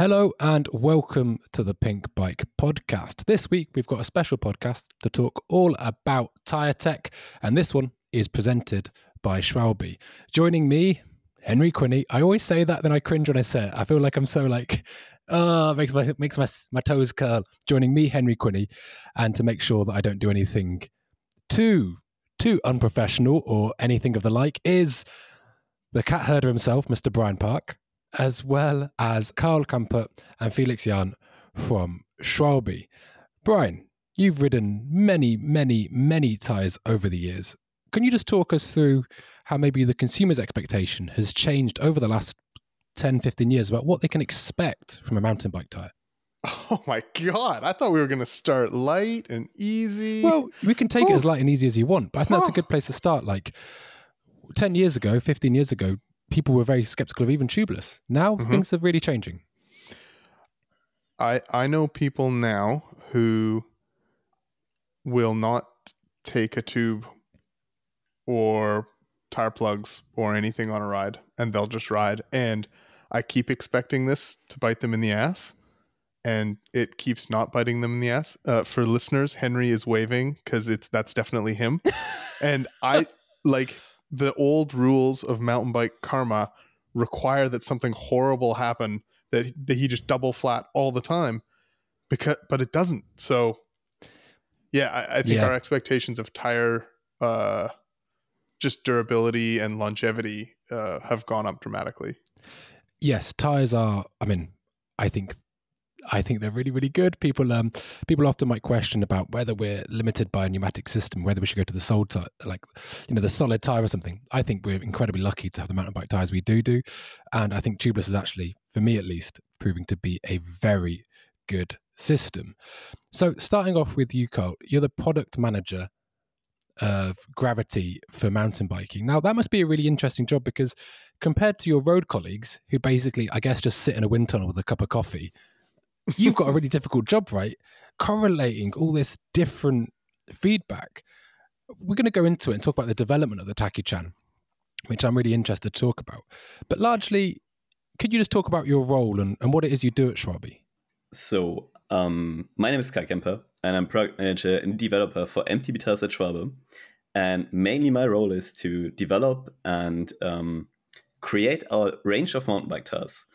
Hello and welcome to the Pink Bike Podcast. This week we've got a special podcast to talk all about tyre tech, and this one is presented by Schwalbe. Joining me, Henry Quinney. I always say that, then I cringe when I say it. I feel like I'm so like, makes my toes curl. Joining me, Henry Quinney, and to make sure that I don't do anything too unprofessional or anything of the like, is the cat herder himself, Mr. Brian Park, as well as Carl Kampert and Felix Jahn from Schwalbe. Brian, you've ridden many tyres over the years. Can you just talk us through how maybe the consumer's expectation has changed over the last 10, 15 years about what they can expect from a mountain bike tyre? Oh my God, I thought we were going to start light and easy. Well, we can take it as light and easy as you want, but I think that's a good place to start. Like 10 years ago, 15 years ago, people were very skeptical of even tubeless. Now things are really changing. I know people now who will not take a tube or tire plugs or anything on a ride, and they'll just ride. And I keep expecting this to bite them in the ass, and it keeps not biting them in the ass. For listeners, Henry is waving because that's definitely him. And I like. The old rules of mountain bike karma require that something horrible happen, that he just double flat all the time, but it doesn't. So yeah, I think our expectations of tire, just durability and longevity, have gone up dramatically. Yes. Tires are, I think they're really, really good. People often might question about whether we're limited by a pneumatic system, whether we should go to the solid tire, the solid tire or something. I think we're incredibly lucky to have the mountain bike tires we do. And I think tubeless is actually, for me at least, proving to be a very good system. So starting off with you, Carl, you're the product manager of Gravity for mountain biking. Now, that must be a really interesting job, because compared to your road colleagues, who basically, I guess, just sit in a wind tunnel with a cup of coffee, you've got a really difficult job, right? Correlating all this different feedback. We're going to go into it and talk about the development of the Tackychan, which I'm really interested to talk about. But largely, could you just talk about your role and what it is you do at Schwalbe? So, my name is Kai Kemper, and I'm product manager and developer for MTB tires at Schwalbe. And mainly my role is to develop and create our range of mountain bike tires,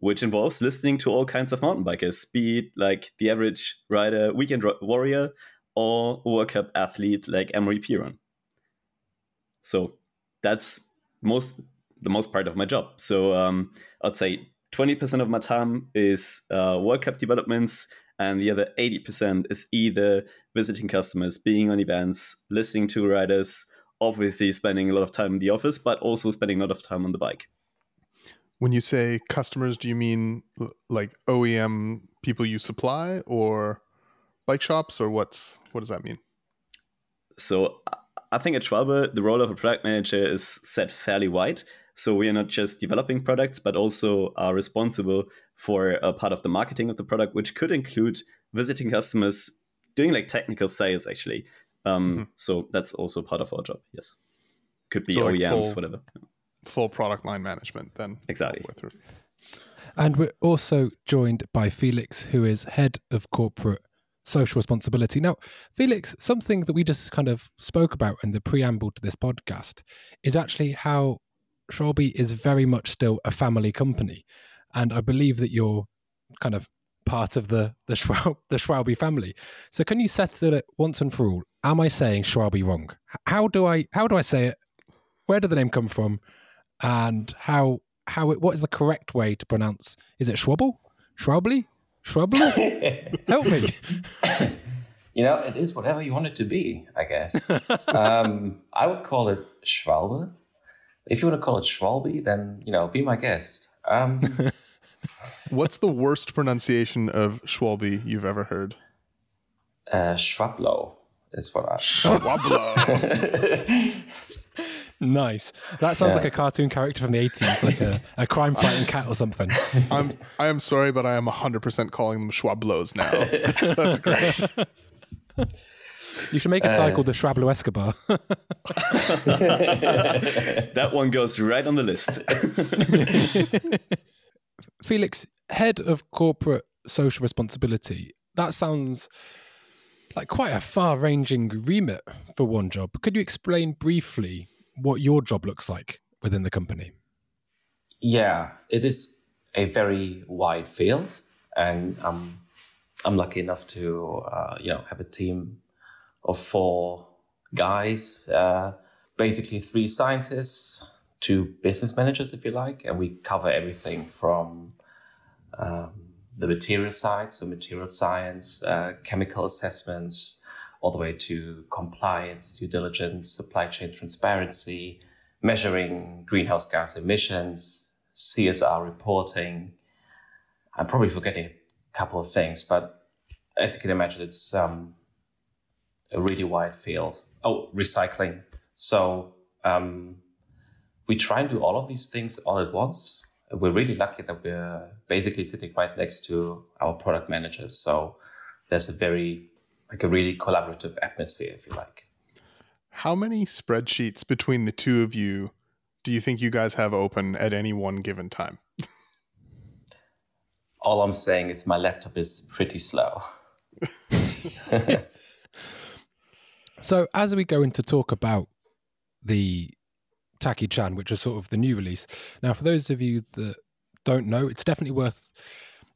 which involves listening to all kinds of mountain bikers, be it like the average rider, weekend warrior, or World Cup athlete like Emery Piron. So that's the most part of my job. So I'd say 20% of my time is World Cup developments, and the other 80% is either visiting customers, being on events, listening to riders, obviously spending a lot of time in the office, but also spending a lot of time on the bike. When you say customers, do you mean like OEM people you supply, or bike shops, or what does that mean? So I think at Schwalbe, the role of a product manager is set fairly wide. So we are not just developing products, but also are responsible for a part of the marketing of the product, which could include visiting customers, doing like technical sales, actually. So that's also part of our job. Yes. Could be so OEMs, like whatever. Full product line management then. Exactly. And we're also joined by Felix, who is head of corporate social responsibility. Now, Felix, something that we just kind of spoke about in the preamble to this podcast is actually how Schwalbe is very much still a family company. And I believe that you're kind of part of the Schwalbe family. So can you settle it once and for all? Am I saying Schwalbe wrong? How do I say it? Where did the name come from? And what is the correct way to pronounce? Is it Schwabble? Schwably? Schwabble? Help me. It is whatever you want it to be, I guess. I would call it Schwalbe. If you want to call it Schwalbe, then, be my guest. What's the worst pronunciation of Schwalbe you've ever heard? Schwablo is what I... Schwablo. Nice. That sounds like a cartoon character from the 80s, like a crime-fighting cat or something. I am sorry, but I am 100% calling them Schwablos now. That's great. You should make a tie called the Schwablo Escobar. That one goes right on the list. Felix, head of corporate social responsibility, that sounds like quite a far-ranging remit for one job. Could you explain briefly what your job looks like within the company? Yeah, it is a very wide field, and I'm lucky enough to have a team of 4 guys, basically 3 scientists, 2 business managers, if you like, and we cover everything from the material side, so material science, chemical assessments, all the way to compliance, due diligence, supply chain transparency, measuring greenhouse gas emissions, CSR reporting. I'm probably forgetting a couple of things, but as you can imagine, it's a really wide field. Oh, recycling. So we try and do all of these things all at once. We're really lucky that we're basically sitting right next to our product managers. So there's a really collaborative atmosphere, if you like. How many spreadsheets between the two of you do you think you guys have open at any one given time? All I'm saying is my laptop is pretty slow. So as we go into talk about the Taki-chan, which is sort of the new release. Now, for those of you that don't know, it's definitely worth...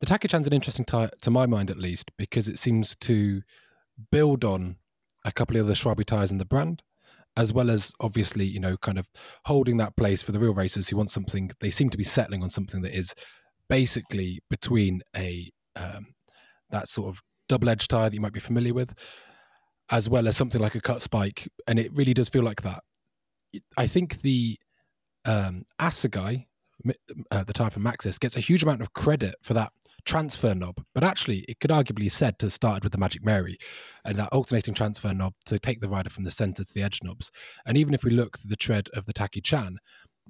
The Taki-chan's an interesting to my mind, at least, because it seems to build on a couple of the Schwabi tires in the brand, as well as, obviously, kind of holding that place for the real racers who want something. They seem to be settling on something that is basically between a that sort of double-edged tire that you might be familiar with, as well as something like a cut spike, and it really does feel like that. I think the Assegai, the tire from Maxxis, gets a huge amount of credit for that transfer knob, but actually it could arguably be said to have started with the Magic Mary and that alternating transfer knob to take the rider from the centre to the edge knobs. And even if we look through the tread of the Taki-chan,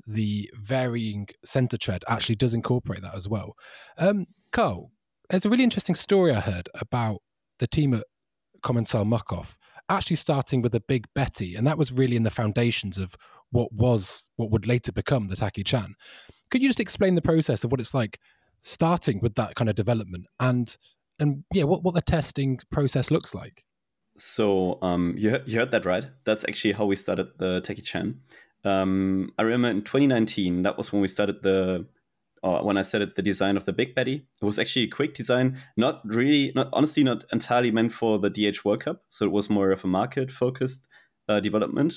the varying centre tread actually does incorporate that as well. Carl, there's a really interesting story I heard about the team at Kommensal Muckoff actually starting with a big Betty, and that was really in the foundations of what would later become the Taki-chan. Could you just explain the process of what it's like starting with that kind of development and what the testing process looks like? So you heard that right. That's actually how we started the Taki-chan. I remember in 2019, that was when we started the design of the Big Betty. It was actually a quick design, not entirely meant for the DH World Cup. So it was more of a market-focused development.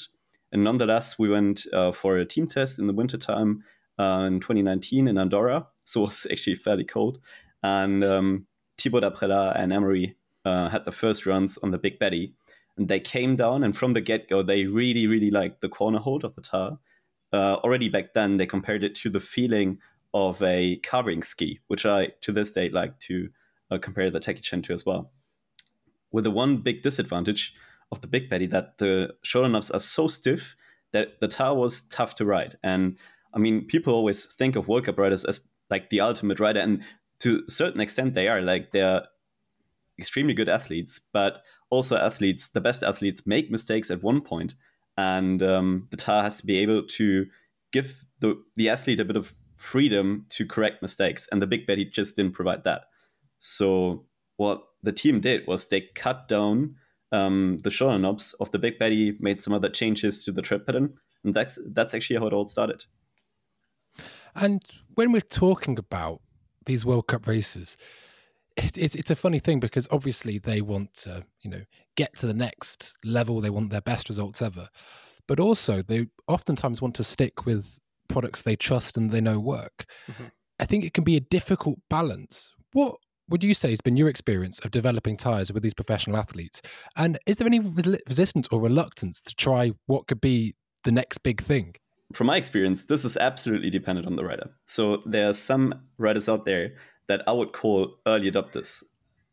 And nonetheless, we went for a team test in the wintertime in 2019 in Andorra. So it was actually fairly cold. And Thibaut Daprella and Emery had the first runs on the Big Betty. And they came down, and from the get-go, they really, really liked the corner hold of the tire. Already back then, they compared it to the feeling of a carving ski, which I, to this day, like to compare the Taki-chan to as well. With the one big disadvantage of the Big Betty that the shoulder knobs are so stiff that the tire was tough to ride. And I mean, people always think of World Cup riders as like the ultimate rider, and to a certain extent they are. Like, they're extremely good athletes, but also athletes, the best athletes, make mistakes at one point, and the tire has to be able to give the athlete a bit of freedom to correct mistakes, and the Big Betty just didn't provide that. So what the team did was they cut down the shoulder knobs of the Big Betty, made some other changes to the tread pattern, and that's actually how it all started. And when we're talking about these World Cup races, it's a funny thing, because obviously they want to get to the next level, they want their best results ever, but also they oftentimes want to stick with products they trust and they know work. Mm-hmm. I think it can be a difficult balance. What would you say has been your experience of developing tires with these professional athletes? And is there any resistance or reluctance to try what could be the next big thing? From my experience, this is absolutely dependent on the rider. So there are some riders out there that I would call early adopters.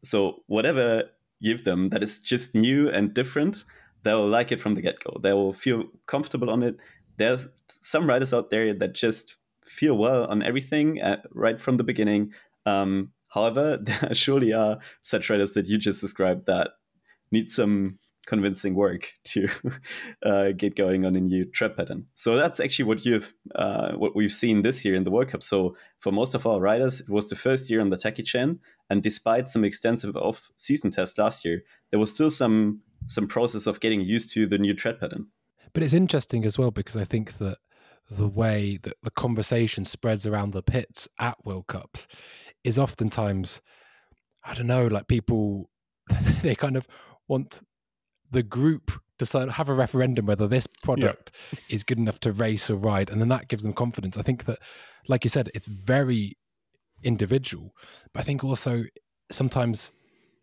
So whatever you give them that is just new and different, they'll like it from the get-go. They will feel comfortable on it. There's some riders out there that just feel well on everything right from the beginning. However, there surely are such riders that you just described that need some convincing work to get going on a new trap pattern. So that's actually what we've seen this year in the World Cup. So for most of our riders, it was the first year on the Taki Chain, and despite some extensive off-season tests last year, there was still some process of getting used to the new trap pattern. But it's interesting as well, because I think that the way that the conversation spreads around the pits at World Cups is oftentimes, I don't know, like people, they kind of want the group to have a referendum whether this product is good enough to race or ride. And then that gives them confidence. I think that, like you said, it's very individual. But I think also sometimes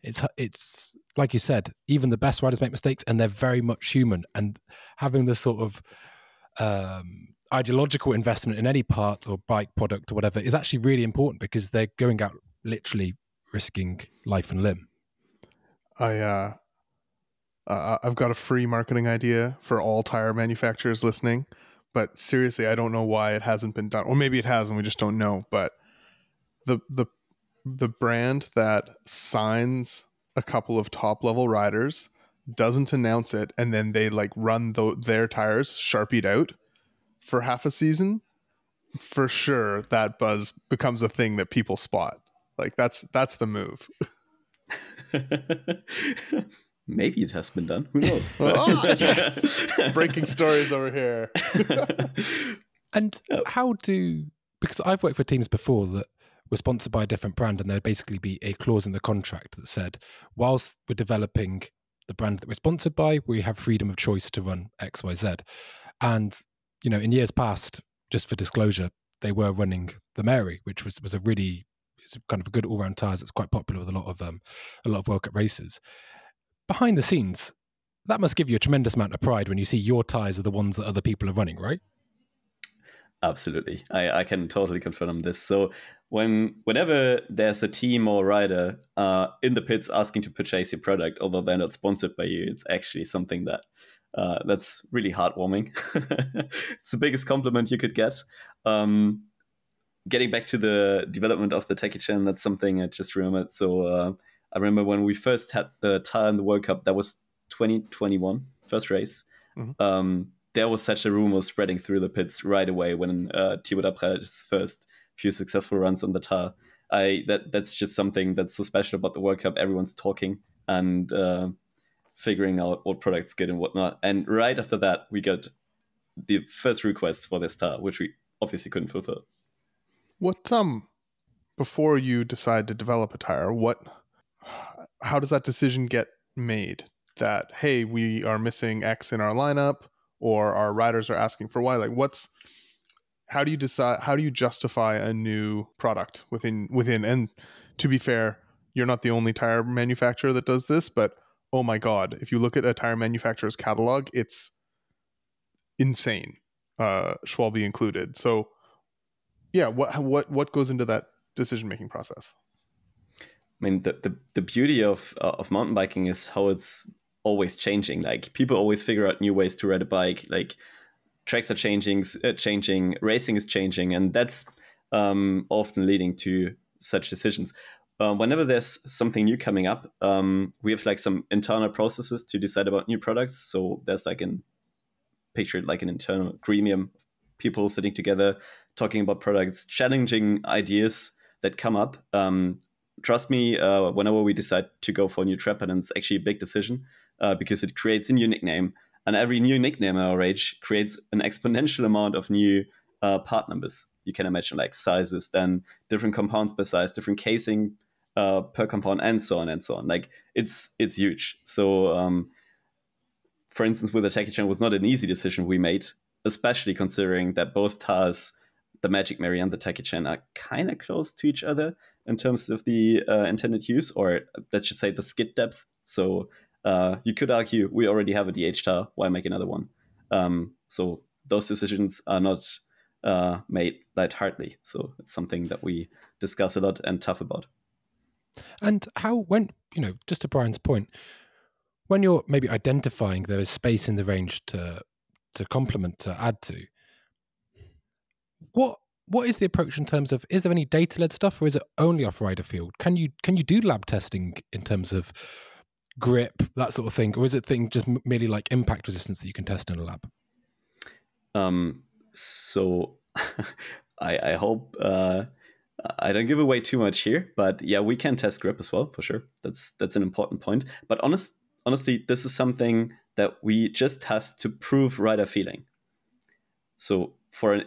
it's like you said, even the best riders make mistakes and they're very much human. And having this sort of ideological investment in any part or bike product or whatever is actually really important, because they're going out literally risking life and limb. I've got a free marketing idea for all tire manufacturers listening, but seriously, I don't know why it hasn't been done. Or maybe it has and we just don't know. But the brand that signs a couple of top level riders doesn't announce it, and then they like run their tires Sharpied out for half a season. For sure, that buzz becomes a thing that people spot. Like that's the move. Maybe it has been done. Who knows? Yes. Breaking stories over here. And how do, because I've worked for teams before that were sponsored by a different brand, and there'd basically be a clause in the contract that said, whilst we're developing the brand that we're sponsored by, we have freedom of choice to run X, Y, Z. And, you know, in years past, just for disclosure, they were running the Mary, which was a really, it's kind of a good all-round tyres that's quite popular with a lot of World Cup races. Behind the scenes, that must give you a tremendous amount of pride when you see your tyres are the ones that other people are running, right? Absolutely. I can totally confirm this. So whenever there's a team or rider in the pits asking to purchase your product, although they're not sponsored by you, it's actually something that that's really heartwarming. It's the biggest compliment you could get. Getting back to the development of the Taki Chain, that's something I just remembered. So I remember when we first had the tire in the World Cup, that was 2021, first race. Mm-hmm. There was such a rumor spreading through the pits right away when Thibaut April had his first few successful runs on the tire. That's just something that's so special about the World Cup. Everyone's talking and figuring out what product's good and whatnot. And right after that, we got the first request for this tire, which we obviously couldn't fulfill. What, before you decide to develop a tire, how does that decision get made that, hey, we are missing X in our lineup, or our riders are asking for Y? Like how do you decide, how do you justify a new product within, and to be fair, you're not the only tire manufacturer that does this, but oh my God, if you look at a tire manufacturer's catalog, it's insane. Schwalbe included. So yeah, what goes into that decision-making process? I mean, the beauty of mountain biking is how it's always changing. Like, people always figure out new ways to ride a bike. Like, tracks are changing, racing is changing, and that's often leading to such decisions. Whenever there's something new coming up, we have like some internal processes to decide about new products. So there's like an internal gremium, people sitting together, talking about products, challenging ideas that come up. Trust me, whenever we decide to go for a new trap pattern, it's actually a big decision because it creates a new nickname. And every new nickname at our age creates an exponential amount of new part numbers. You can imagine, like, sizes, then different compounds per size, different casing per compound, and so on and so on. Like, it's huge. So, for instance, with the Taki Chain, it was not an easy decision we made, especially considering that both tires, the Magic Mary and the Taki Chain, are kind of close to each other in terms of the intended use, or let's just say the skid depth. So you could argue we already have a DH tire, why make another one? So those decisions are not made lightheartedly. So it's something that we discuss a lot and tough about. And just to Brian's point, when you're maybe identifying there is space in the range to complement, to add to, what is the approach in terms of, is there any data-led stuff, or is it only off rider field? Can you do lab testing in terms of grip, that sort of thing? Or is it thing just merely like impact resistance that you can test in a lab? So I hope I don't give away too much here, but yeah, we can test grip as well, for sure. That's an important point. But honestly, this is something that we just test to prove rider feeling. So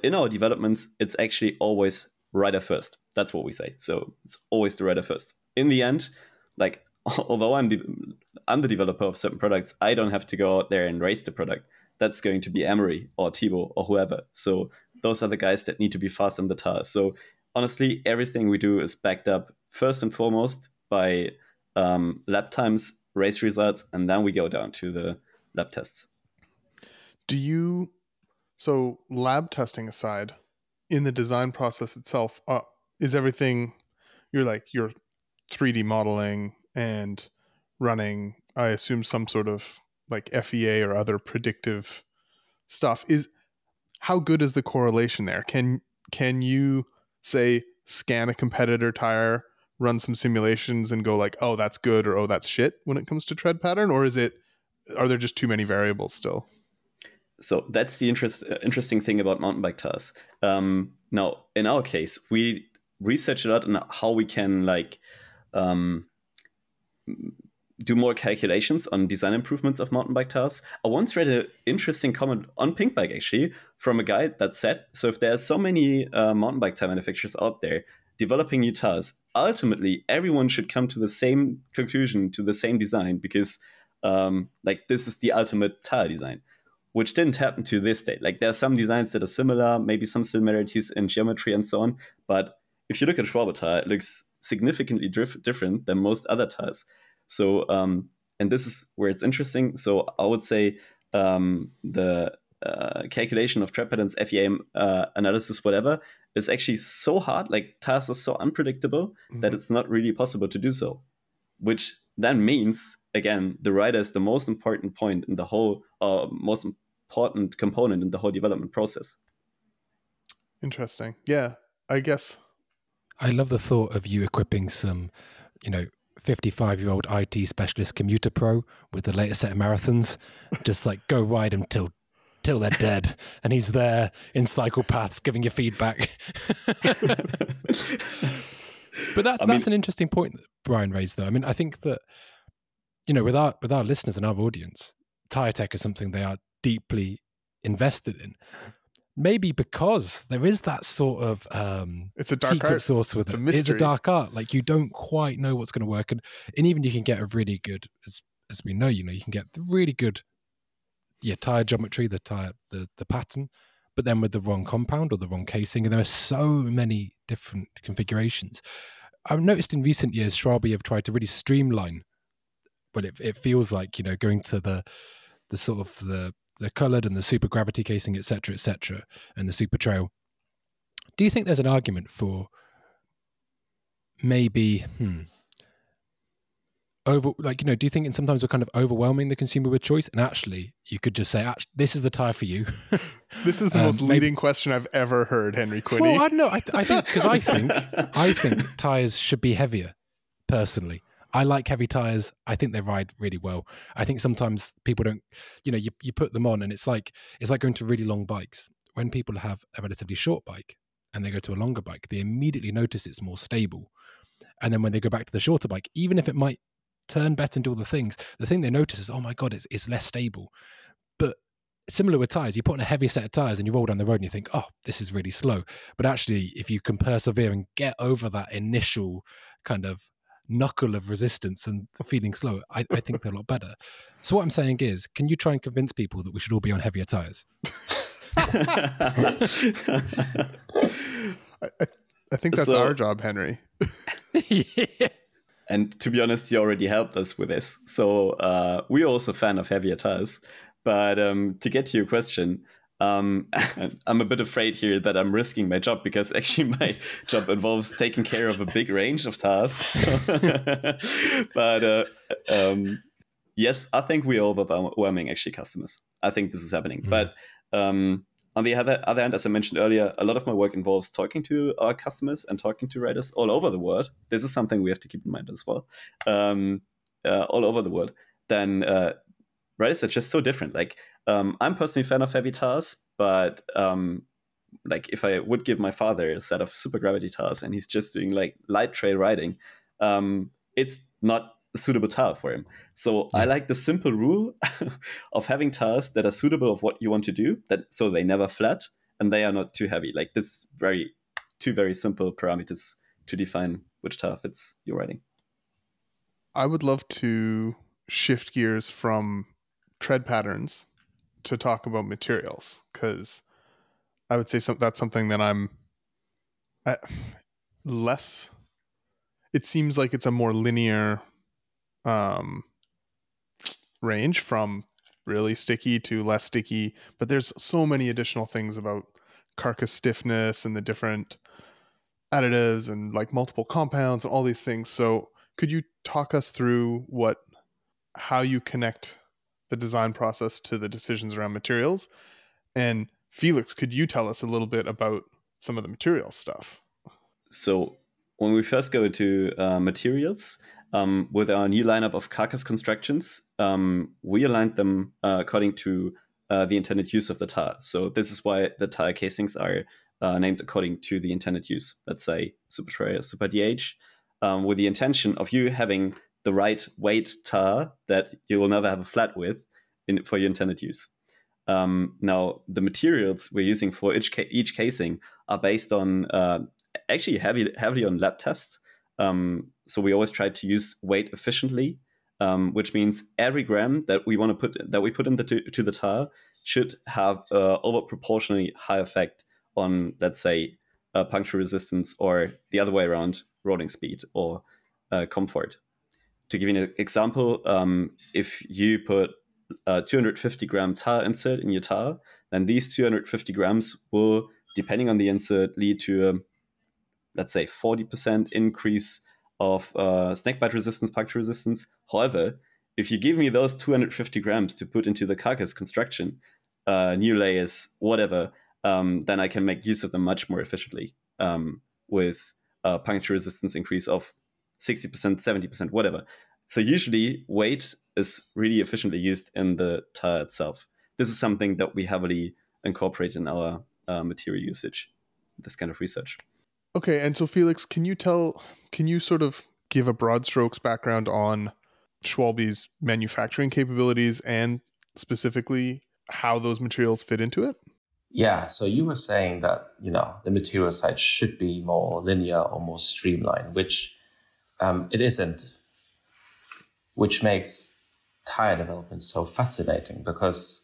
in our developments, it's actually always rider first. That's what we say. So it's always the rider first. In the end, like, although I'm the developer of certain products, I don't have to go out there and race the product. That's going to be Emery or Thibaut or whoever. So those are the guys that need to be fast on the tar. So honestly, everything we do is backed up first and foremost by lap times, race results, and then we go down to the lab tests. So lab testing aside, in the design process itself, is everything you're 3D modeling and running, I assume, some sort of like FEA or other predictive stuff? How good is the correlation there? Can you say scan a competitor tire, run some simulations and go like, oh, that's good or oh, that's shit when it comes to tread pattern? Or are there just too many variables still? So that's the interesting thing about mountain bike tires. Now, in our case, we research a lot on how we can do more calculations on design improvements of mountain bike tires. I once read an interesting comment on Pinkbike, actually, from a guy that said, so if there are so many mountain bike tire manufacturers out there developing new tires, ultimately, everyone should come to the same conclusion, to the same design, because this is the ultimate tire design, which didn't happen to this day. Like, there are some designs that are similar, maybe some similarities in geometry and so on. But if you look at Schwalbe tire, it looks significantly different than most other tires. So, and this is where it's interesting. So I would say the calculation of tread patterns, FEA analysis, whatever, is actually so hard. Like, tires are so unpredictable that it's not really possible to do so, which then means, again, the rider is the most important point in the whole, most important component in the whole development process. Interesting. Yeah, I guess. I love the thought of you equipping some, 55-year-old IT specialist commuter pro with the latest set of marathons, just like go ride him till they're dead, and he's there in cycle paths giving you feedback. But that's an interesting point that Brian raised, though. I mean, I think that with our listeners and our audience, tire tech is something they are deeply invested in. Maybe because there is that sort of it's a dark secret art. Source with it's it. A mystery. It's a dark art. Like, you don't quite know what's going to work, and even you can get a really good, as we know, you can get really good, tire geometry, the tire, the pattern, but then with the wrong compound or the wrong casing, and there are so many different configurations. I've noticed in recent years, Schwalbe have tried to really streamline, but it feels like going to the sort of the colored and the super gravity casing, et cetera, and the super trail. Do you think there's an argument for maybe do you think sometimes we're kind of overwhelming the consumer with choice, and actually you could just say, this is the tire for you? This is the most leading question I've ever heard, Henry Quinney. Well, I don't know. I think tires should be heavier, personally. I like heavy tires. I think they ride really well. I think sometimes people don't, you put them on and it's like going to really long bikes. When people have a relatively short bike and they go to a longer bike, they immediately notice it's more stable. And then when they go back to the shorter bike, even if it might turn better and do all the things, the thing they notice is, oh my God, it's less stable. But similar with tires, you put on a heavy set of tires and you roll down the road and you think, oh, this is really slow. But actually, if you can persevere and get over that initial kind of knuckle of resistance and feeling slow, I think they're a lot better. So what I'm saying is, can you try and convince people that we should all be on heavier tires? I think that's our job, Henry. Yeah. And to be honest, you already helped us with this. So we're also a fan of heavier tires. But to get to your question, I'm a bit afraid here that I'm risking my job, because actually my job involves taking care of a big range of tasks. But yes, I think we are overwhelming actually customers. I think this is happening. Mm-hmm. But on the other hand, as I mentioned earlier, a lot of my work involves talking to our customers and talking to riders all over the world. This is something we have to keep in mind as well. all over the world, then Reddits are just so different. Like, I'm personally a fan of heavy tars, but like if I would give my father a set of supergravity tars and he's just doing like light trail riding, it's not a suitable tar for him. So I like the simple rule of having tars that are suitable of what you want to do, that so they never flat and they are not too heavy. Like this very two very simple parameters to define which tar fits your riding. I would love to shift gears from tread patterns to talk about materials, because I would say that's something that I'm less. It seems like it's a more linear range from really sticky to less sticky, but there's so many additional things about carcass stiffness and the different additives and like multiple compounds and all these things. So could you talk us through how you connect the design process to the decisions around materials? And Felix, could you tell us a little bit about some of the material stuff? So when we first go to materials, with our new lineup of carcass constructions, we aligned them according to the intended use of the tar. So this is why the tar casings are named according to the intended use. Let's say Super Trail, Super DH, with the intention of you having the right weight tar that you will never have a flat with for your intended use. Now, the materials we're using for each casing are based on actually heavily on lab tests. So we always try to use weight efficiently, which means every gram that we want to put in to the tar should have over proportionally high effect on, let's say, puncture resistance, or the other way around, rolling speed or comfort. To give you an example, if you put 250 gram tar insert in your tar, then these 250 grams will, depending on the insert, lead to let's say 40% increase of snake bite resistance, puncture resistance. However, if you give me those 250 grams to put into the carcass construction, new layers, whatever, then I can make use of them much more efficiently, with puncture resistance increase of 60%, 70%, whatever. So usually weight is really efficiently used in the tar itself. This is something that we heavily incorporate in our material usage, this kind of research. Okay, and so Felix, can you sort of give a broad strokes background on Schwalbe's manufacturing capabilities and specifically how those materials fit into it? Yeah, so you were saying that, the material side should be more linear or more streamlined, which it isn't, which makes tire development so fascinating, because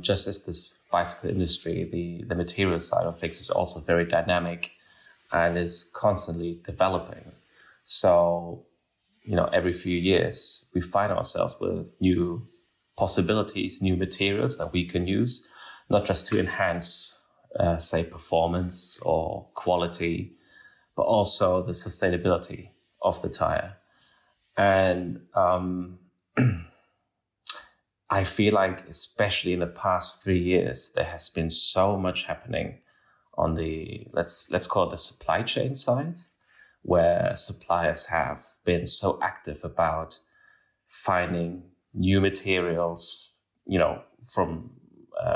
just as this bicycle industry, the material side of things is also very dynamic and is constantly developing. So, every few years we find ourselves with new possibilities, new materials that we can use, not just to enhance, say, performance or quality, but also the sustainability of the tire. And I feel like, especially in the past 3 years, there has been so much happening on the, let's call it the supply chain side, where suppliers have been so active about finding new materials, from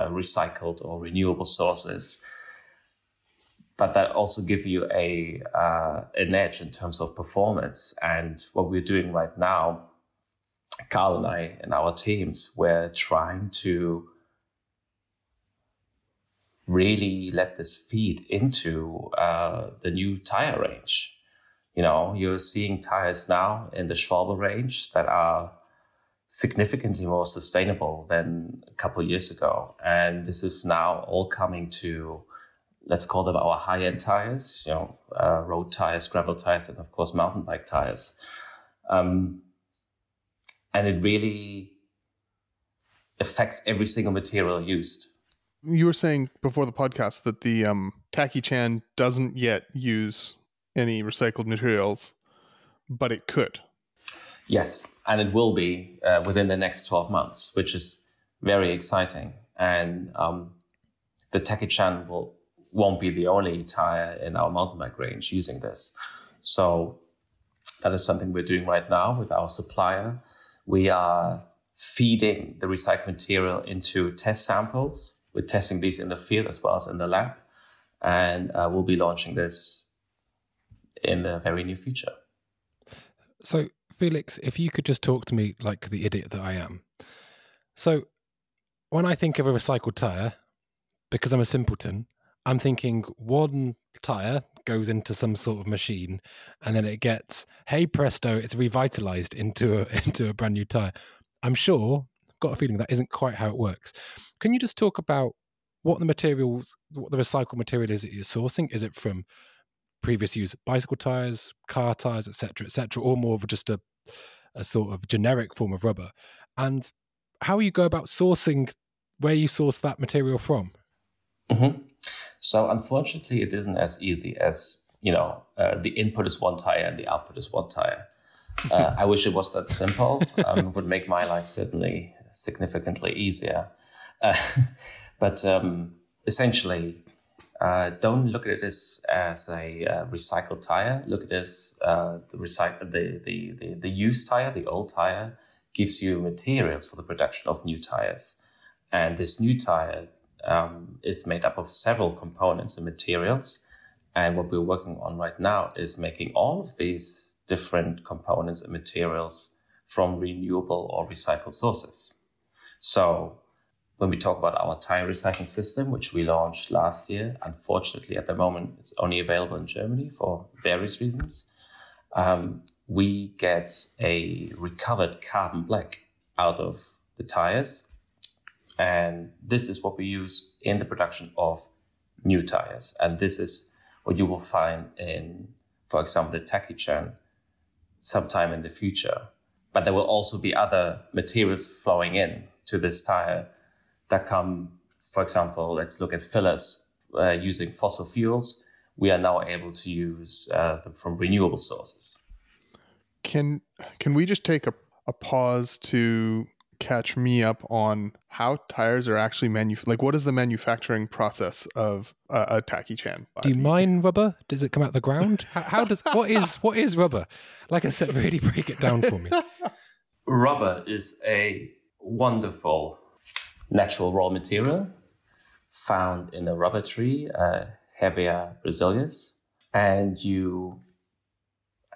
recycled or renewable sources. But that also gives you an edge in terms of performance. And what we're doing right now, Carl and I and our teams, we're trying to really let this feed into the new tire range. You're seeing tires now in the Schwalbe range that are significantly more sustainable than a couple of years ago. And this is now all coming to, let's call them our high-end tires, road tires, gravel tires, and of course, mountain bike tires. And it really affects every single material used. You were saying before the podcast that the Taki Chan doesn't yet use any recycled materials, but it could. Yes, and it will be within the next 12 months, which is very exciting. And the Taki Chan won't be the only tire in our mountain bike range using this. So That is something we're doing right now with our supplier. We are feeding the recycled material into test samples. We're testing these in the field as well as in the lab. And we'll be launching this in the very near future. So, Felix, if you could just talk to me like the idiot that I am. So when I think of a recycled tyre, because I'm a simpleton, I'm thinking one tyre goes into some sort of machine and then it gets, hey presto, it's revitalized into a brand new tyre. I'm sure, got a feeling that isn't quite how it works. Can you just talk about what the recycled material is that you're sourcing? Is it from previous use of bicycle tyres, car tyres, et cetera, or more of just a sort of generic form of rubber? And how you go about sourcing, where you source that material from? Mm-hmm. So unfortunately, it isn't as easy as, the input is one tyre and the output is one tyre. I wish it was that simple. It would make my life certainly significantly easier. But essentially, don't look at it as a recycled tire. Look at it as the used tire, the old tire, gives you materials for the production of new tires. And this new tire is made up of several components and materials. And what we're working on right now is making all of these different components and materials from renewable or recycled sources. So when we talk about our tire recycling system, which we launched last year, unfortunately at the moment, it's only available in Germany for various reasons. We get a recovered carbon black out of the tires. And this is what we use in the production of new tires. And this is what you will find in, for example, the Takichan sometime in the future. But there will also be other materials flowing in to this tire that come, for example, let's look at fillers using fossil fuels. We are now able to use them from renewable sources. Can we just take a pause to catch me up on how tires are actually manufactured? Like, what is the manufacturing process of a Takichan body? Do you mine rubber? Does it come out the ground? How does what is rubber? Like I said, really break it down for me. Rubber is a wonderful natural raw material found in a rubber tree, Hevea brasiliensis, and you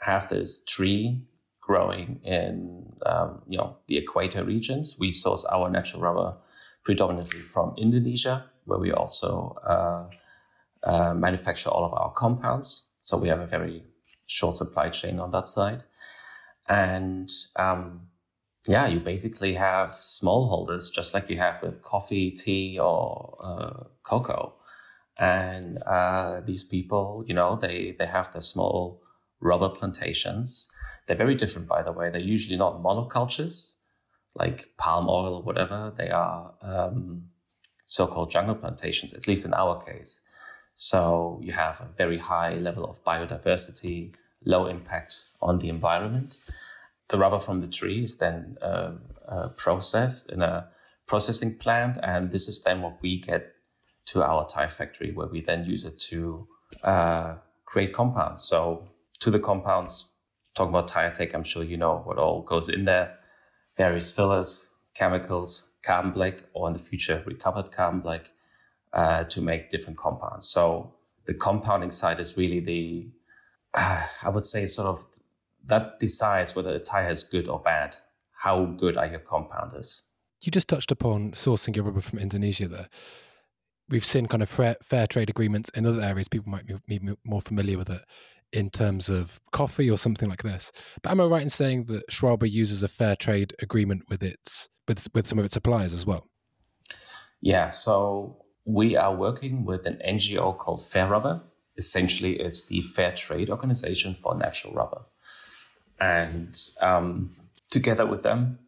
have this tree growing in the equator regions. We source our natural rubber predominantly from Indonesia, where we also manufacture all of our compounds. So we have a very short supply chain on that side, and you basically have smallholders, just like you have with coffee, tea, or cocoa. And these people, they have their small rubber plantations. They're very different, by the way. They're usually not monocultures, like palm oil or whatever. They are so-called jungle plantations, at least in our case. So you have a very high level of biodiversity, low impact on the environment. The rubber from the tree is then processed in a processing plant, and this is then what we get to our tire factory, where we then use it to create compounds. So to the compounds, talking about tire tech, I'm sure you know what all goes in there. Various fillers, chemicals, carbon black, or in the future, recovered carbon black to make different compounds. So the compounding side is really the, I would say, sort of, that decides whether a tire is good or bad. How good are your compounders? You just touched upon sourcing your rubber from Indonesia there. We've seen kind of fair trade agreements in other areas. People might be more familiar with it in terms of coffee or something like this. But am I right in saying that Schwalbe uses a fair trade agreement with some of its suppliers as well? Yeah, so we are working with an NGO called Fair Rubber. Essentially, it's the Fair Trade Organization for Natural Rubber. And together with them,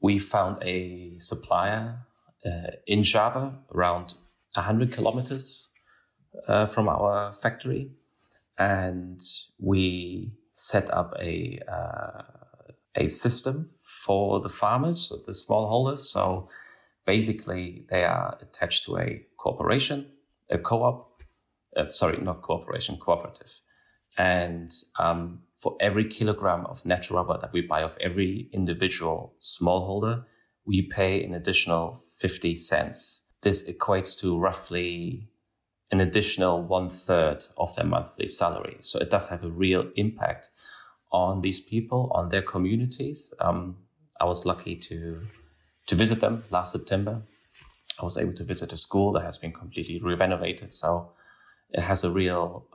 we found a supplier in Java, around 100 kilometers from our factory. And we set up a system for the farmers, the smallholders. So basically, they are attached to a corporation, a cooperative. And for every kilogram of natural rubber that we buy of every individual smallholder, we pay an additional 50 cents. This equates to roughly an additional 1/3 of their monthly salary. So it does have a real impact on these people, on their communities. I was lucky to visit them last September. I was able to visit a school that has been completely renovated. So it has a real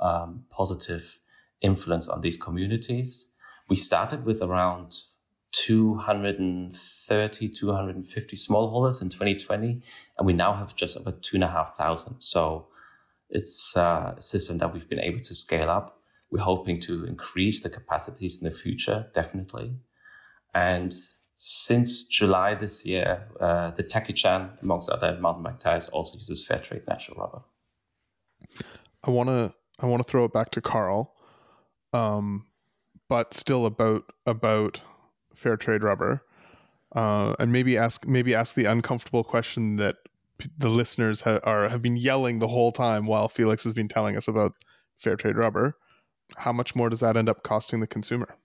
positive influence on these communities. We started with around 230, 250 smallholders in 2020, and we now have just over 2,500. So it's a system that we've been able to scale up. We're hoping to increase the capacities in the future, definitely. And since July this year, the Taki-chan, amongst other mountain bike tires, also uses fair trade natural rubber. I wanna throw it back to Carl, but still about fair trade rubber, and maybe ask the uncomfortable question that the listeners have been yelling the whole time while Felix has been telling us about fair trade rubber. How much more does that end up costing the consumer?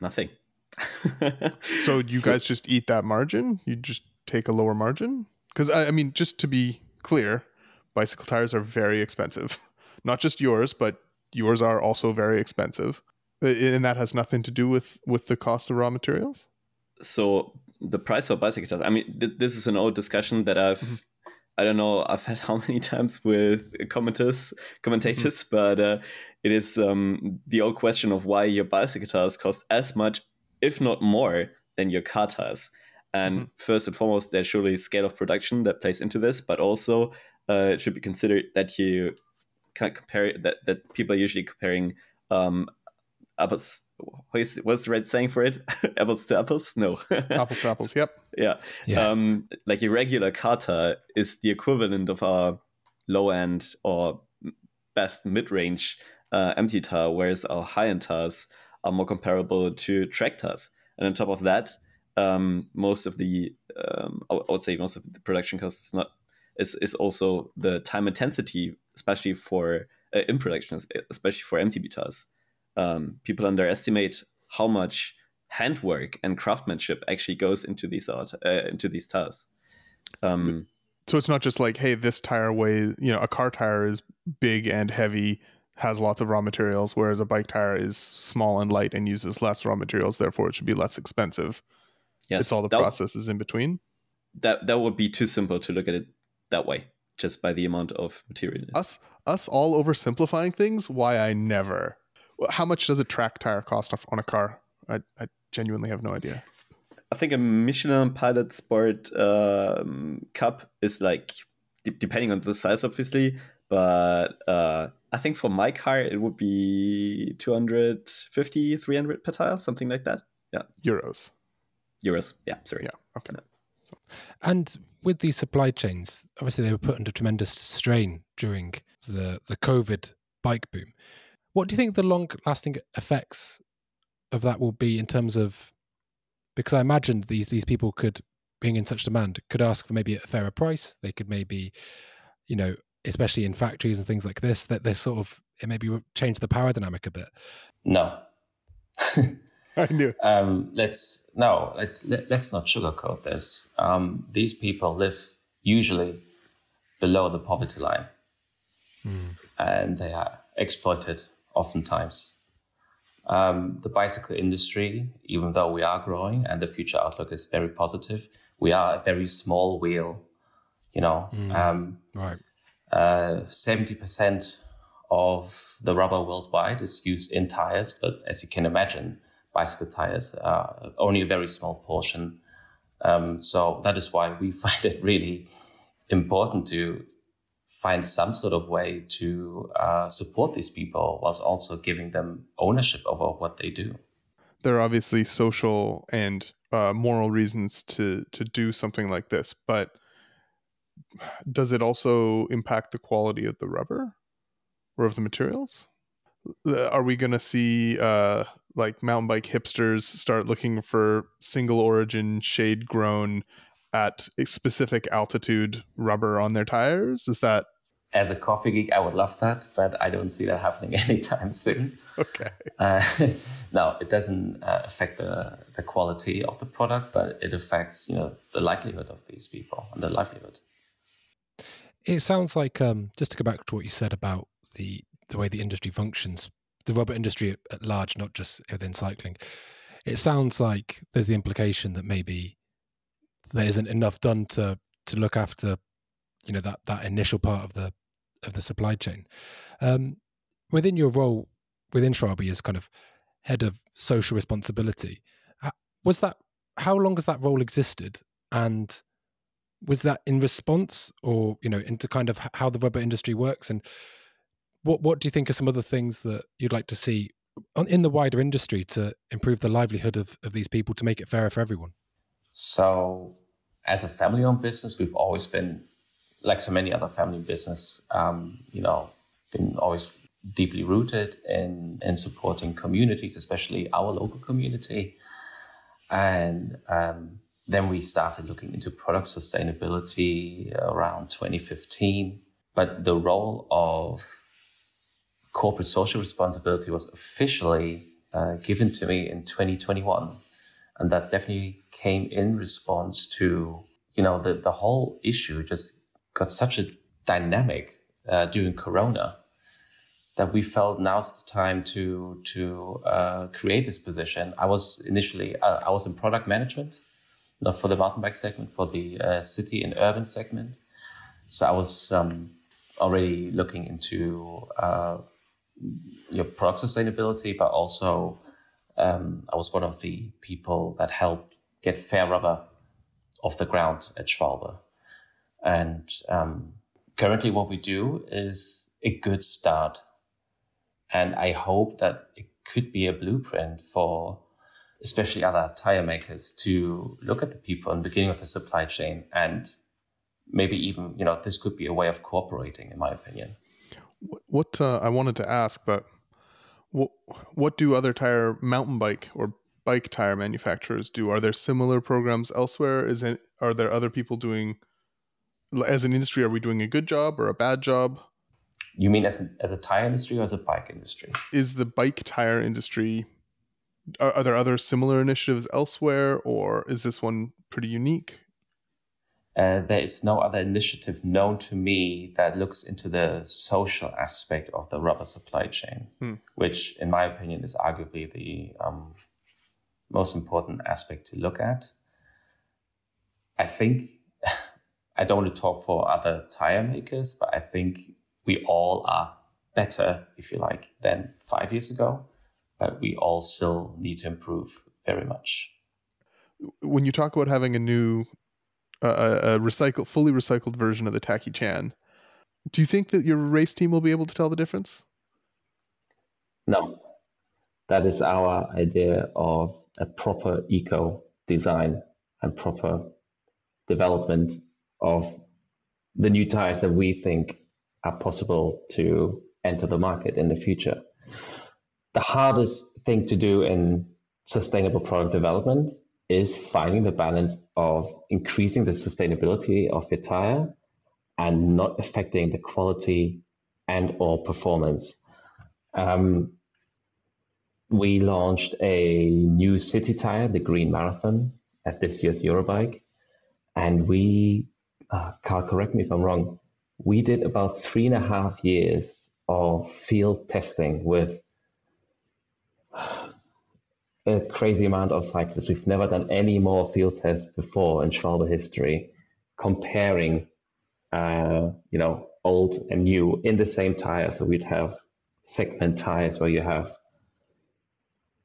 Nothing. So guys just eat that margin? You just take a lower margin? Because I mean, just to be clear, bicycle tires are very expensive. Not just yours, but yours are also very expensive. And that has nothing to do with the cost of raw materials? So the price of bicycle tires, I mean, this is an old discussion that I've had how many times with commentators, but it is the old question of why your bicycle tires cost as much, if not more, than your car tires. And first and foremost, there's surely scale of production that plays into this, but also it should be considered that you can't compare, that people are usually comparing apples. What's the right saying for it? Apples to apples? No. Apples to apples, yep. Yeah. Like your regular car tire is the equivalent of our low-end or best mid-range empty tire, whereas our high-end tires are more comparable to track tires. And on top of that, most of the production costs is also the time intensity, especially for in production, especially for MTB tires. People underestimate how much handwork and craftsmanship actually goes into these tires. So it's not just like, hey, this tire weighs, a car tire is big and heavy, has lots of raw materials, whereas a bike tire is small and light and uses less raw materials, therefore it should be less expensive. Yes, it's all the processes in between. That would be too simple to look at it that way, just by the amount of material. Us all oversimplifying things? Why I never. How much does a track tire cost on a car? I genuinely have no idea. I think a Michelin Pilot Sport Cup is like, depending on the size, obviously, but I think for my car, it would be 250, 300 per tire, something like that. Yeah. Euros. Yeah, sorry. Yeah, okay. No. So. And with these supply chains, obviously they were put under tremendous strain during the COVID bike boom. What do you think the long-lasting effects of that will be in terms of, because I imagined these people could, being in such demand, could ask for maybe a fairer price. They could maybe, especially in factories and things like this, that they sort of, it maybe change the power dynamic a bit. No. I knew. Let's not sugarcoat this. These people live usually below the poverty line. And they are exploited oftentimes. The bicycle industry, even though we are growing and the future outlook is very positive, we are a very small wheel, right. 70% of the rubber worldwide is used in tires, but as you can imagine, bicycle tires are only a very small portion. So that is why we find it really important to find some sort of way to support these people whilst also giving them ownership over what they do. There are obviously social and moral reasons to do something like this, but does it also impact the quality of the rubber or of the materials? Are we going to see like mountain bike hipsters start looking for single origin shade grown at a specific altitude rubber on their tires? Is that as a coffee geek, I would love that, but I don't see that happening anytime soon. Okay. No, it doesn't affect the quality of the product, but it affects, you know, the likelihood of these people and their livelihood. It sounds like, just to go back to what you said about the way the industry functions, the rubber industry at large, not just within cycling, it sounds like there's the implication that maybe there isn't enough done to look after, you know, that initial part of the supply chain. Within your role within Schwalbe as kind of head of social responsibility, how long has that role existed, and was that in response, or, you know, into kind of how the rubber industry works? And what do you think are some other things that you'd like to see in the wider industry to improve the livelihood of these people, to make it fairer for everyone? So as a family-owned business, we've always been, like so many other family business, you know, been always deeply rooted in supporting communities, especially our local community. And then we started looking into product sustainability around 2015. But the role of corporate social responsibility was officially given to me in 2021. And that definitely came in response to, you know, the whole issue just got such a dynamic during Corona that we felt now's the time to create this position. I was initially in product management, not for the mountain bike segment, for the city and urban segment. So I was already looking into your product sustainability, but also I was one of the people that helped get fair rubber off the ground at Schwalbe. And currently what we do is a good start. And I hope that it could be a blueprint for especially other tire makers to look at the people in the beginning of the supply chain, and maybe even, you know, this could be a way of cooperating, in my opinion. What I wanted to ask, but what do other tire mountain bike or bike tire manufacturers do? Are there similar programs elsewhere? Are there other people doing... As an industry, are we doing a good job or a bad job? You mean as a tire industry or as a bike industry? Is the bike tire industry, are there other similar initiatives elsewhere, or is this one pretty unique? There is no other initiative known to me that looks into the social aspect of the rubber supply chain, which in my opinion is arguably the most important aspect to look at. I think... I don't want to talk for other tire makers, but I think we all are better, if you like, than 5 years ago, but we all still need to improve very much. When you talk about having a new, fully recycled version of the Taki Chan, do you think that your race team will be able to tell the difference? No, that is our idea of a proper eco design and proper development of the new tires that we think are possible to enter the market in the future. The hardest thing to do in sustainable product development is finding the balance of increasing the sustainability of your tire and not affecting the quality and or performance. We launched a new city tire, the Green Marathon, at this year's Eurobike, and we... Carl, correct me if I'm wrong, we did about 3.5 years of field testing with a crazy amount of cyclists. We've never done any more field tests before in Schwalbe history, comparing, you know, old and new in the same tire. So we'd have segment tires where you have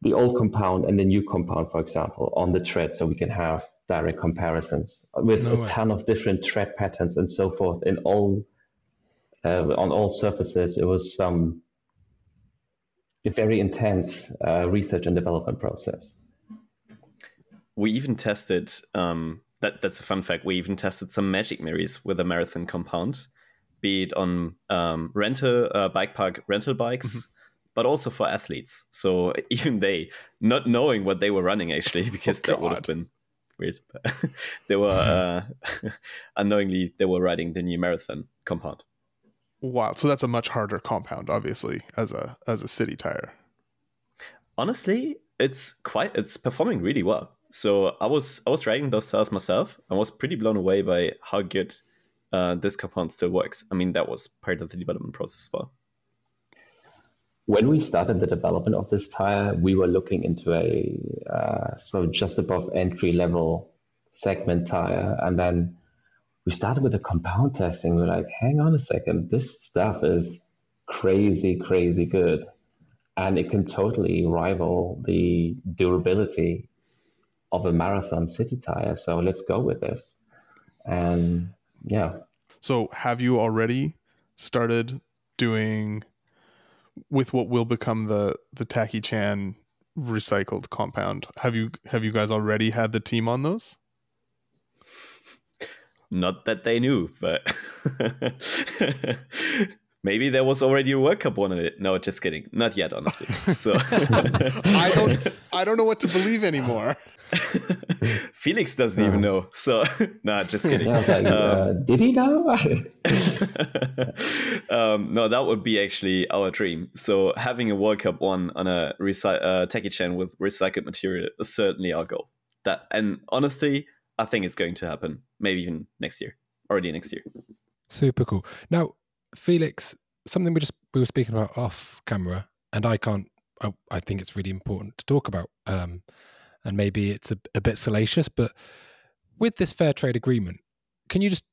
the old compound and the new compound, for example, on the tread, so we can have direct comparisons with ton of different tread patterns and so forth in all on all surfaces. It was a very intense research and development process. We even tested that's a fun fact. We even tested some Magic Marys with a marathon compound, be it on rental bike park rental bikes. Mm-hmm. But also for athletes. So even they, not knowing what they were running actually, because that would have been weird. They were unknowingly, they were riding the new marathon compound. Wow. So that's a much harder compound, obviously, as a city tire. Honestly, it's performing really well. So I was riding those tires myself. I was pretty blown away by how good this compound still works. I mean, that was part of the development process as well. When we started the development of this tire, we were looking into a sort of just above entry level segment tire. And then we started with the compound testing. We're like, hang on a second, this stuff is crazy, crazy good. And it can totally rival the durability of a marathon city tire. So let's go with this. And yeah. So have you already started doing with what will become the Taki Chan recycled compound? Have you guys already had the team on those? Not that they knew, but maybe there was already a World Cup one in it. No, just kidding. Not yet, honestly. So I don't know what to believe anymore. Felix doesn't even know. So no, just kidding. Yeah, like, did he know? No, that would be actually our dream. So having a World Cup one on a Taki Chan with recycled material is certainly our goal. And honestly, I think it's going to happen. Maybe even next year. Already next year. Super cool. Now, Felix, something we were speaking about off camera, and I think it's really important to talk about. And maybe it's a bit salacious, but with this fair trade agreement, can you just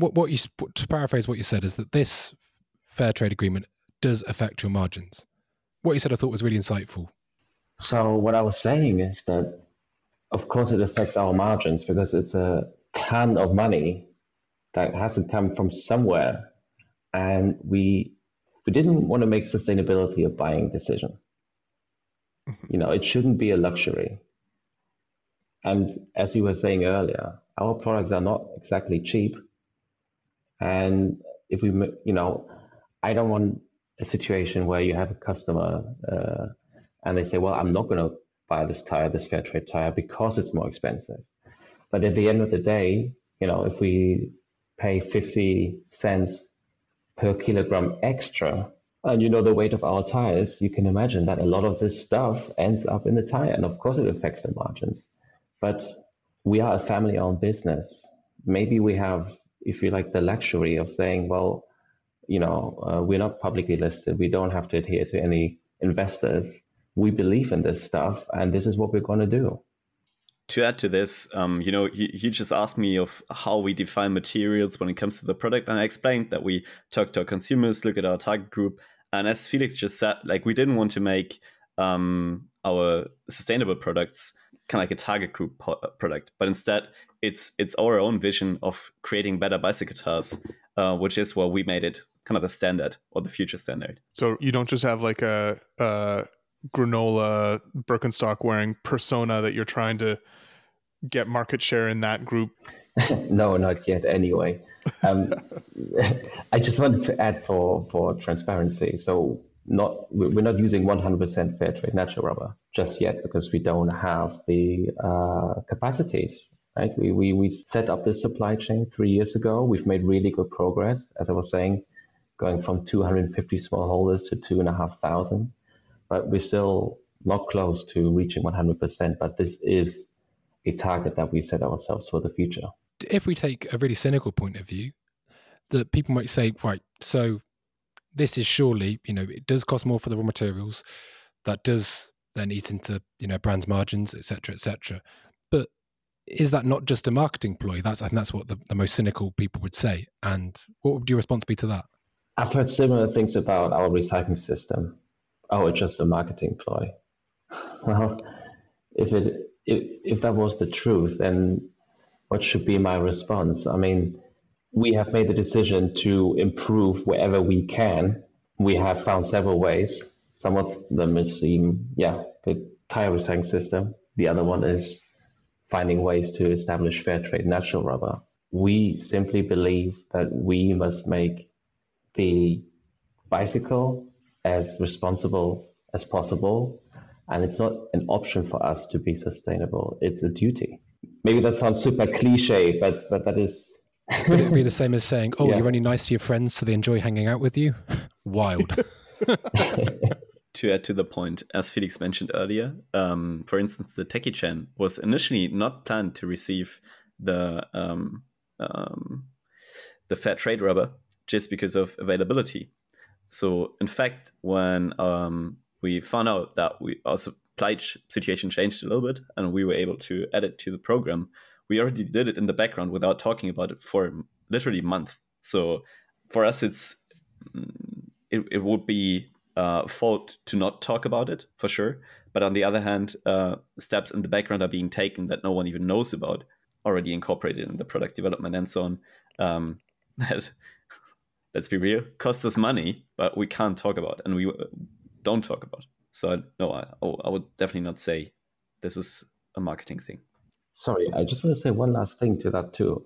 to paraphrase what you said is that this fair trade agreement does affect your margins. What you said I thought was really insightful. So what I was saying is that of course it affects our margins because it's a ton of money that has to come from somewhere. And we didn't want to make sustainability a buying decision. You know, it shouldn't be a luxury. And as you were saying earlier, our products are not exactly cheap. And if we, you know, I don't want a situation where you have a customer and they say, well, I'm not going to buy this tire, this fair trade tire, because it's more expensive. But at the end of the day, you know, if we pay 50 cents per kilogram extra, and you know the weight of our tires, you can imagine that a lot of this stuff ends up in the tire, and of course it affects the margins. But we are a family-owned business. Maybe we have, if you like, the luxury of saying, well, you know, we're not publicly listed. We don't have to adhere to any investors. We believe in this stuff, and this is what we're going to do. To add to this, you know, you just asked me of how we define materials when it comes to the product, and I explained that we talk to our consumers, look at our target group. And as Felix just said, like, we didn't want to make our sustainable products kind of like a target group product, but instead it's our own vision of creating better bicycle tires, which is where we made it kind of the standard or the future standard. So you don't just have like a granola Birkenstock wearing persona that you're trying to get market share in that group. No, not yet. Anyway, I just wanted to add for transparency. So we're not using 100% fair trade natural rubber just yet because we don't have the capacities. Right? We set up this supply chain 3 years ago. We've made really good progress, as I was saying, going from 250 smallholders to 2,500. But we're still not close to reaching 100%. But this is a target that we set ourselves for the future. If we take a really cynical point of view, that people might say, right, so this is surely, you know, it does cost more for the raw materials. That does then eat into, you know, brands' margins, et cetera, et cetera. But is that not just a marketing ploy? I think that's what the most cynical people would say. And what would your response be to that? I've heard similar things about our recycling system. Oh, it's just a marketing ploy. Well, if that was the truth, then what should be my response? I mean, we have made the decision to improve wherever we can. We have found several ways. Some of them is the tire recycling system. The other one is finding ways to establish fair trade natural rubber. We simply believe that we must make the bicycle as responsible as possible. And it's not an option for us to be sustainable. It's a duty. Maybe that sounds super cliche, but that is Would it be the same as saying, oh, yeah, you're only nice to your friends so they enjoy hanging out with you? Wild. To add to the point, as Felix mentioned earlier, for instance, the Techie-chan was initially not planned to receive the fair trade rubber just because of availability. So, in fact, when we found out that our supply situation changed a little bit and we were able to add it to the program, we already did it in the background without talking about it for literally a month. So, for us, it would be fault to not talk about it, for sure. But on the other hand, steps in the background are being taken that no one even knows about, already incorporated in the product development and so on. That, let's be real, costs us money, but we can't talk about it, and we don't talk about it. So no, I would definitely not say this is a marketing thing. Sorry, I just want to say one last thing to that too.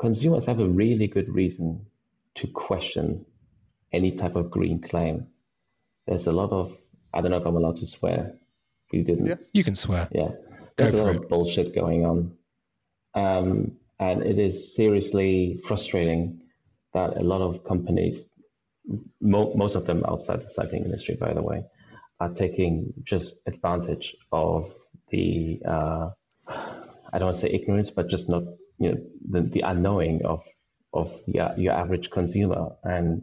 Consumers have a really good reason to question any type of green claim. There's a lot of, I don't know if I'm allowed to swear. You didn't. Yeah, you can swear. Yeah. There's a lot of bullshit going on. And it is seriously frustrating that a lot of companies, most of them outside the cycling industry, by the way, are taking just advantage of the, I don't want to say ignorance, but just not, the unknowing of your average consumer. And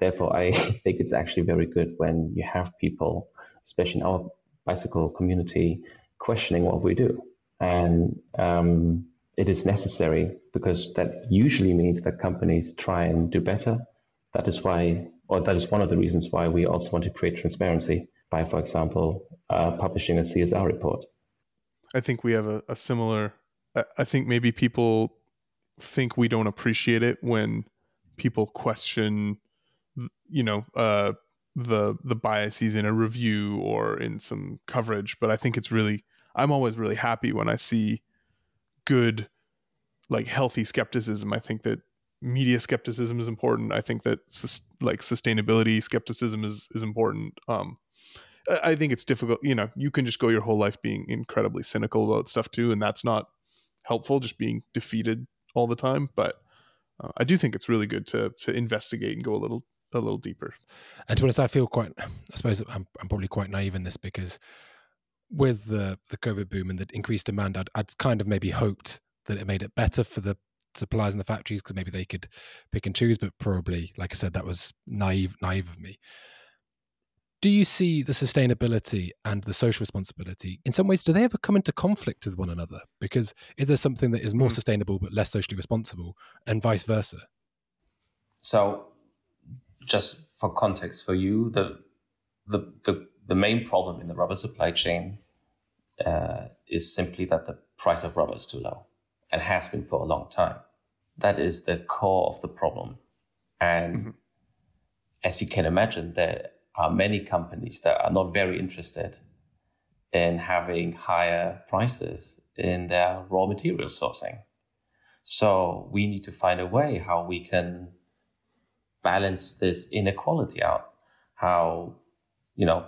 therefore, I think it's actually very good when you have people, especially in our bicycle community, questioning what we do. And it is necessary because that usually means that companies try and do better. That is why, or that is one of the reasons why we also want to create transparency by, for example, publishing a CSR report. I think we have a similar, I think maybe people think we don't appreciate it when people question the biases in a review or in some coverage, but I think it's really, I'm always really happy when I see good, like, healthy skepticism. I think that media skepticism is important. I think that sustainability skepticism is important. I think it's difficult, you can just go your whole life being incredibly cynical about stuff too, and that's not helpful, just being defeated all the time. But I do think it's really good to investigate and go a little deeper. And to be honest, I feel quite, I suppose I'm probably quite naive in this, because with the COVID boom and the increased demand, I'd kind of maybe hoped that it made it better for the suppliers and the factories, because maybe they could pick and choose. But probably, like I said, that was naive of me. Do you see the sustainability and the social responsibility, in some ways, do they ever come into conflict with one another? Because is there something that is more sustainable but less socially responsible, and vice versa? So, just for context for you, the main problem in the rubber supply chain is simply that the price of rubber is too low, and has been for a long time. That is the core of the problem. And as you can imagine, there are many companies that are not very interested in having higher prices in their raw material sourcing. So we need to find a way how we can balance this inequality out, how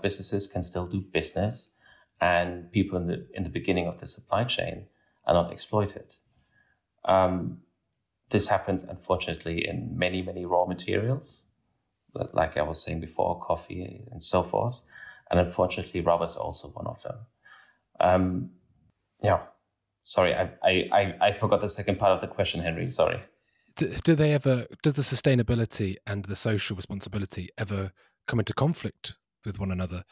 businesses can still do business and people in the beginning of the supply chain are not exploited. This happens, unfortunately, in many, many raw materials, like I was saying before, coffee and so forth. And unfortunately, rubber is also one of them. Sorry, I forgot the second part of the question, Henry, sorry. Does the sustainability and the social responsibility ever come into conflict with one another?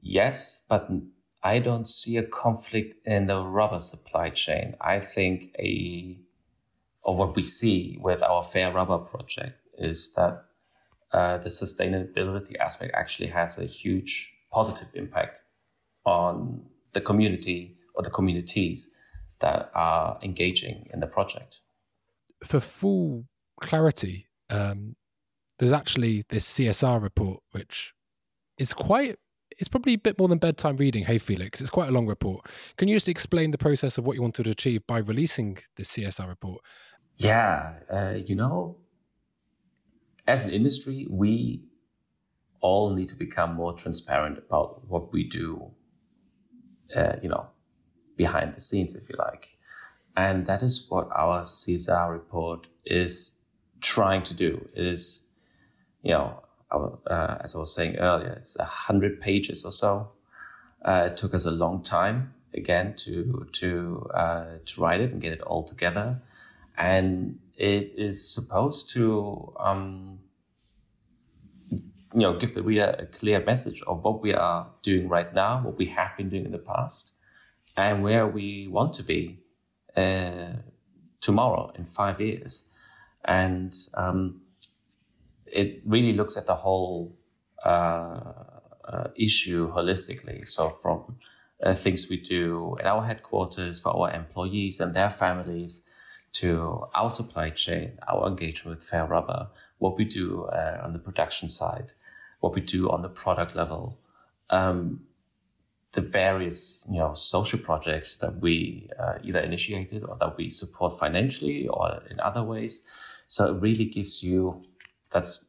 Yes, but I don't see a conflict in the rubber supply chain. I think what we see with our Fair Rubber project is that the sustainability aspect actually has a huge positive impact on the community or the communities that are engaging in the project. For full clarity, there's actually this CSR report, which is it's probably a bit more than bedtime reading. Hey, Felix, it's quite a long report. Can you just explain the process of what you wanted to achieve by releasing this CSR report? Yeah, as an industry, we all need to become more transparent about what we do, behind the scenes, if you like. And that is what our CSR report is trying to do. It is, as I was saying earlier, it's 100 pages or so. It took us a long time, again, to write it and get it all together. And it is supposed to, give the reader a clear message of what we are doing right now, what we have been doing in the past, and where we want to be tomorrow, in 5 years. And it really looks at the whole issue holistically. So from things we do at our headquarters for our employees and their families, to our supply chain, our engagement with Fair Rubber, what we do on the production side, what we do on the product level, the various social projects that we either initiated or that we support financially or in other ways. So it really gives you, that's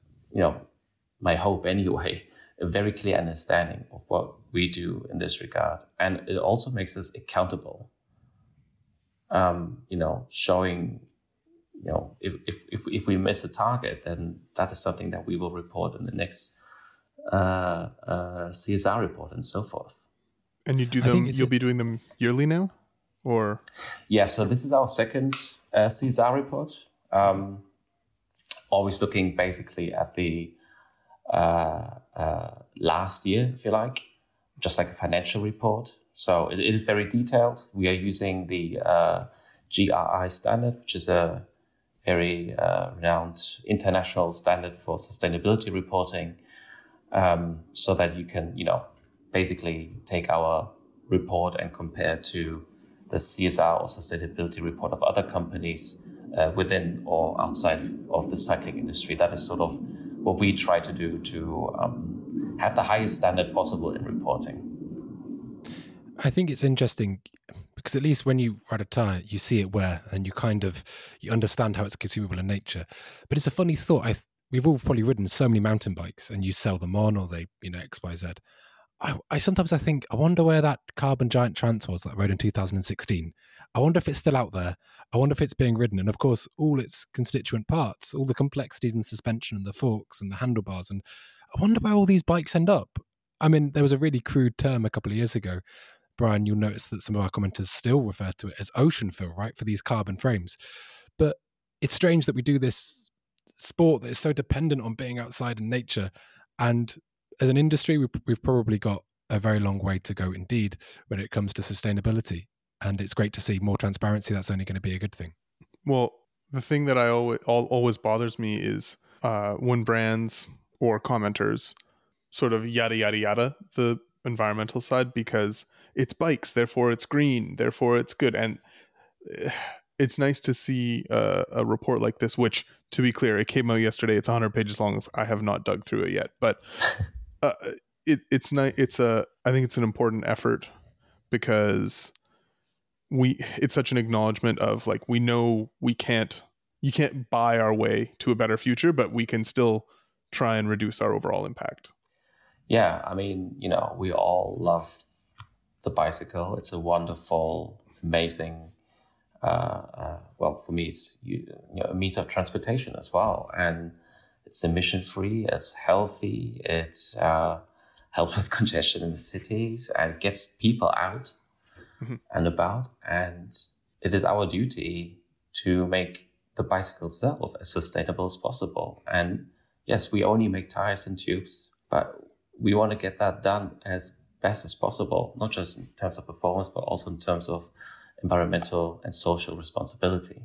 my hope anyway, a very clear understanding of what we do in this regard. And it also makes us accountable. Showing, if we miss a target, then that is something that we will report in the next CSR report and so forth. And you do them? You'll be doing them yearly now, or? Yeah. So this is our second CSR report. Always looking basically at the last year, if you like, just like a financial report. So it is very detailed. We are using the GRI standard, which is a very renowned international standard for sustainability reporting, so that you can, basically take our report and compare to the CSR or sustainability report of other companies within or outside of the cycling industry. That is sort of what we try to do to have the highest standard possible in reporting. I think it's interesting because at least when you ride a tire, you see it wear and you understand how it's consumable in nature. But it's a funny thought. We've all probably ridden so many mountain bikes and you sell them on or they, X, Y, Z. I sometimes I think, I wonder where that carbon giant trance was that I rode in 2016. I wonder if it's still out there. I wonder if it's being ridden. And of course, all its constituent parts, all the complexities in the suspension and the forks and the handlebars. And I wonder where all these bikes end up. I mean, there was a really crude term a couple of years ago, Brian, you'll notice that some of our commenters still refer to it as ocean fill, right, for these carbon frames. But it's strange that we do this sport that is so dependent on being outside in nature. And as an industry, we've probably got a very long way to go indeed when it comes to sustainability. And it's great to see more transparency. That's only going to be a good thing. Well, the thing that always bothers me is when brands or commenters sort of yada, yada, yada, the environmental side, because it's bikes, therefore it's green, therefore it's good. And it's nice to see a report like this, which, to be clear, it came out yesterday. It's 100 pages long. I have not dug through it yet, but it's nice. I think it's an important effort because it's such an acknowledgement of like, we know you can't buy our way to a better future, but we can still try and reduce our overall impact. Yeah. I mean, we all love the bicycle. It's a wonderful, amazing, for me, it's a means of transportation as well. And it's emission-free, it's healthy, it helps with congestion in the cities and gets people out and about. And it is our duty to make the bicycle itself as sustainable as possible. And yes, we only make tires and tubes, but we want to get that done as best as possible, not just in terms of performance, but also in terms of environmental and social responsibility.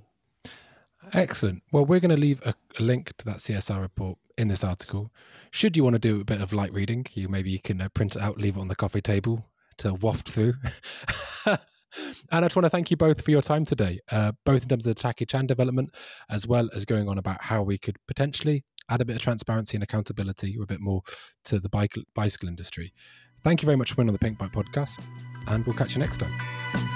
Excellent. Well, we're going to leave a link to that CSR report in this article. Should you want to do a bit of light reading, you can print it out, leave it on the coffee table to waft through. And I just want to thank you both for your time today, both in terms of the Taki Chan development, as well as going on about how we could potentially add a bit of transparency and accountability or a bit more to the bicycle industry. Thank you very much for being on the Pink Bike Podcast, and we'll catch you next time.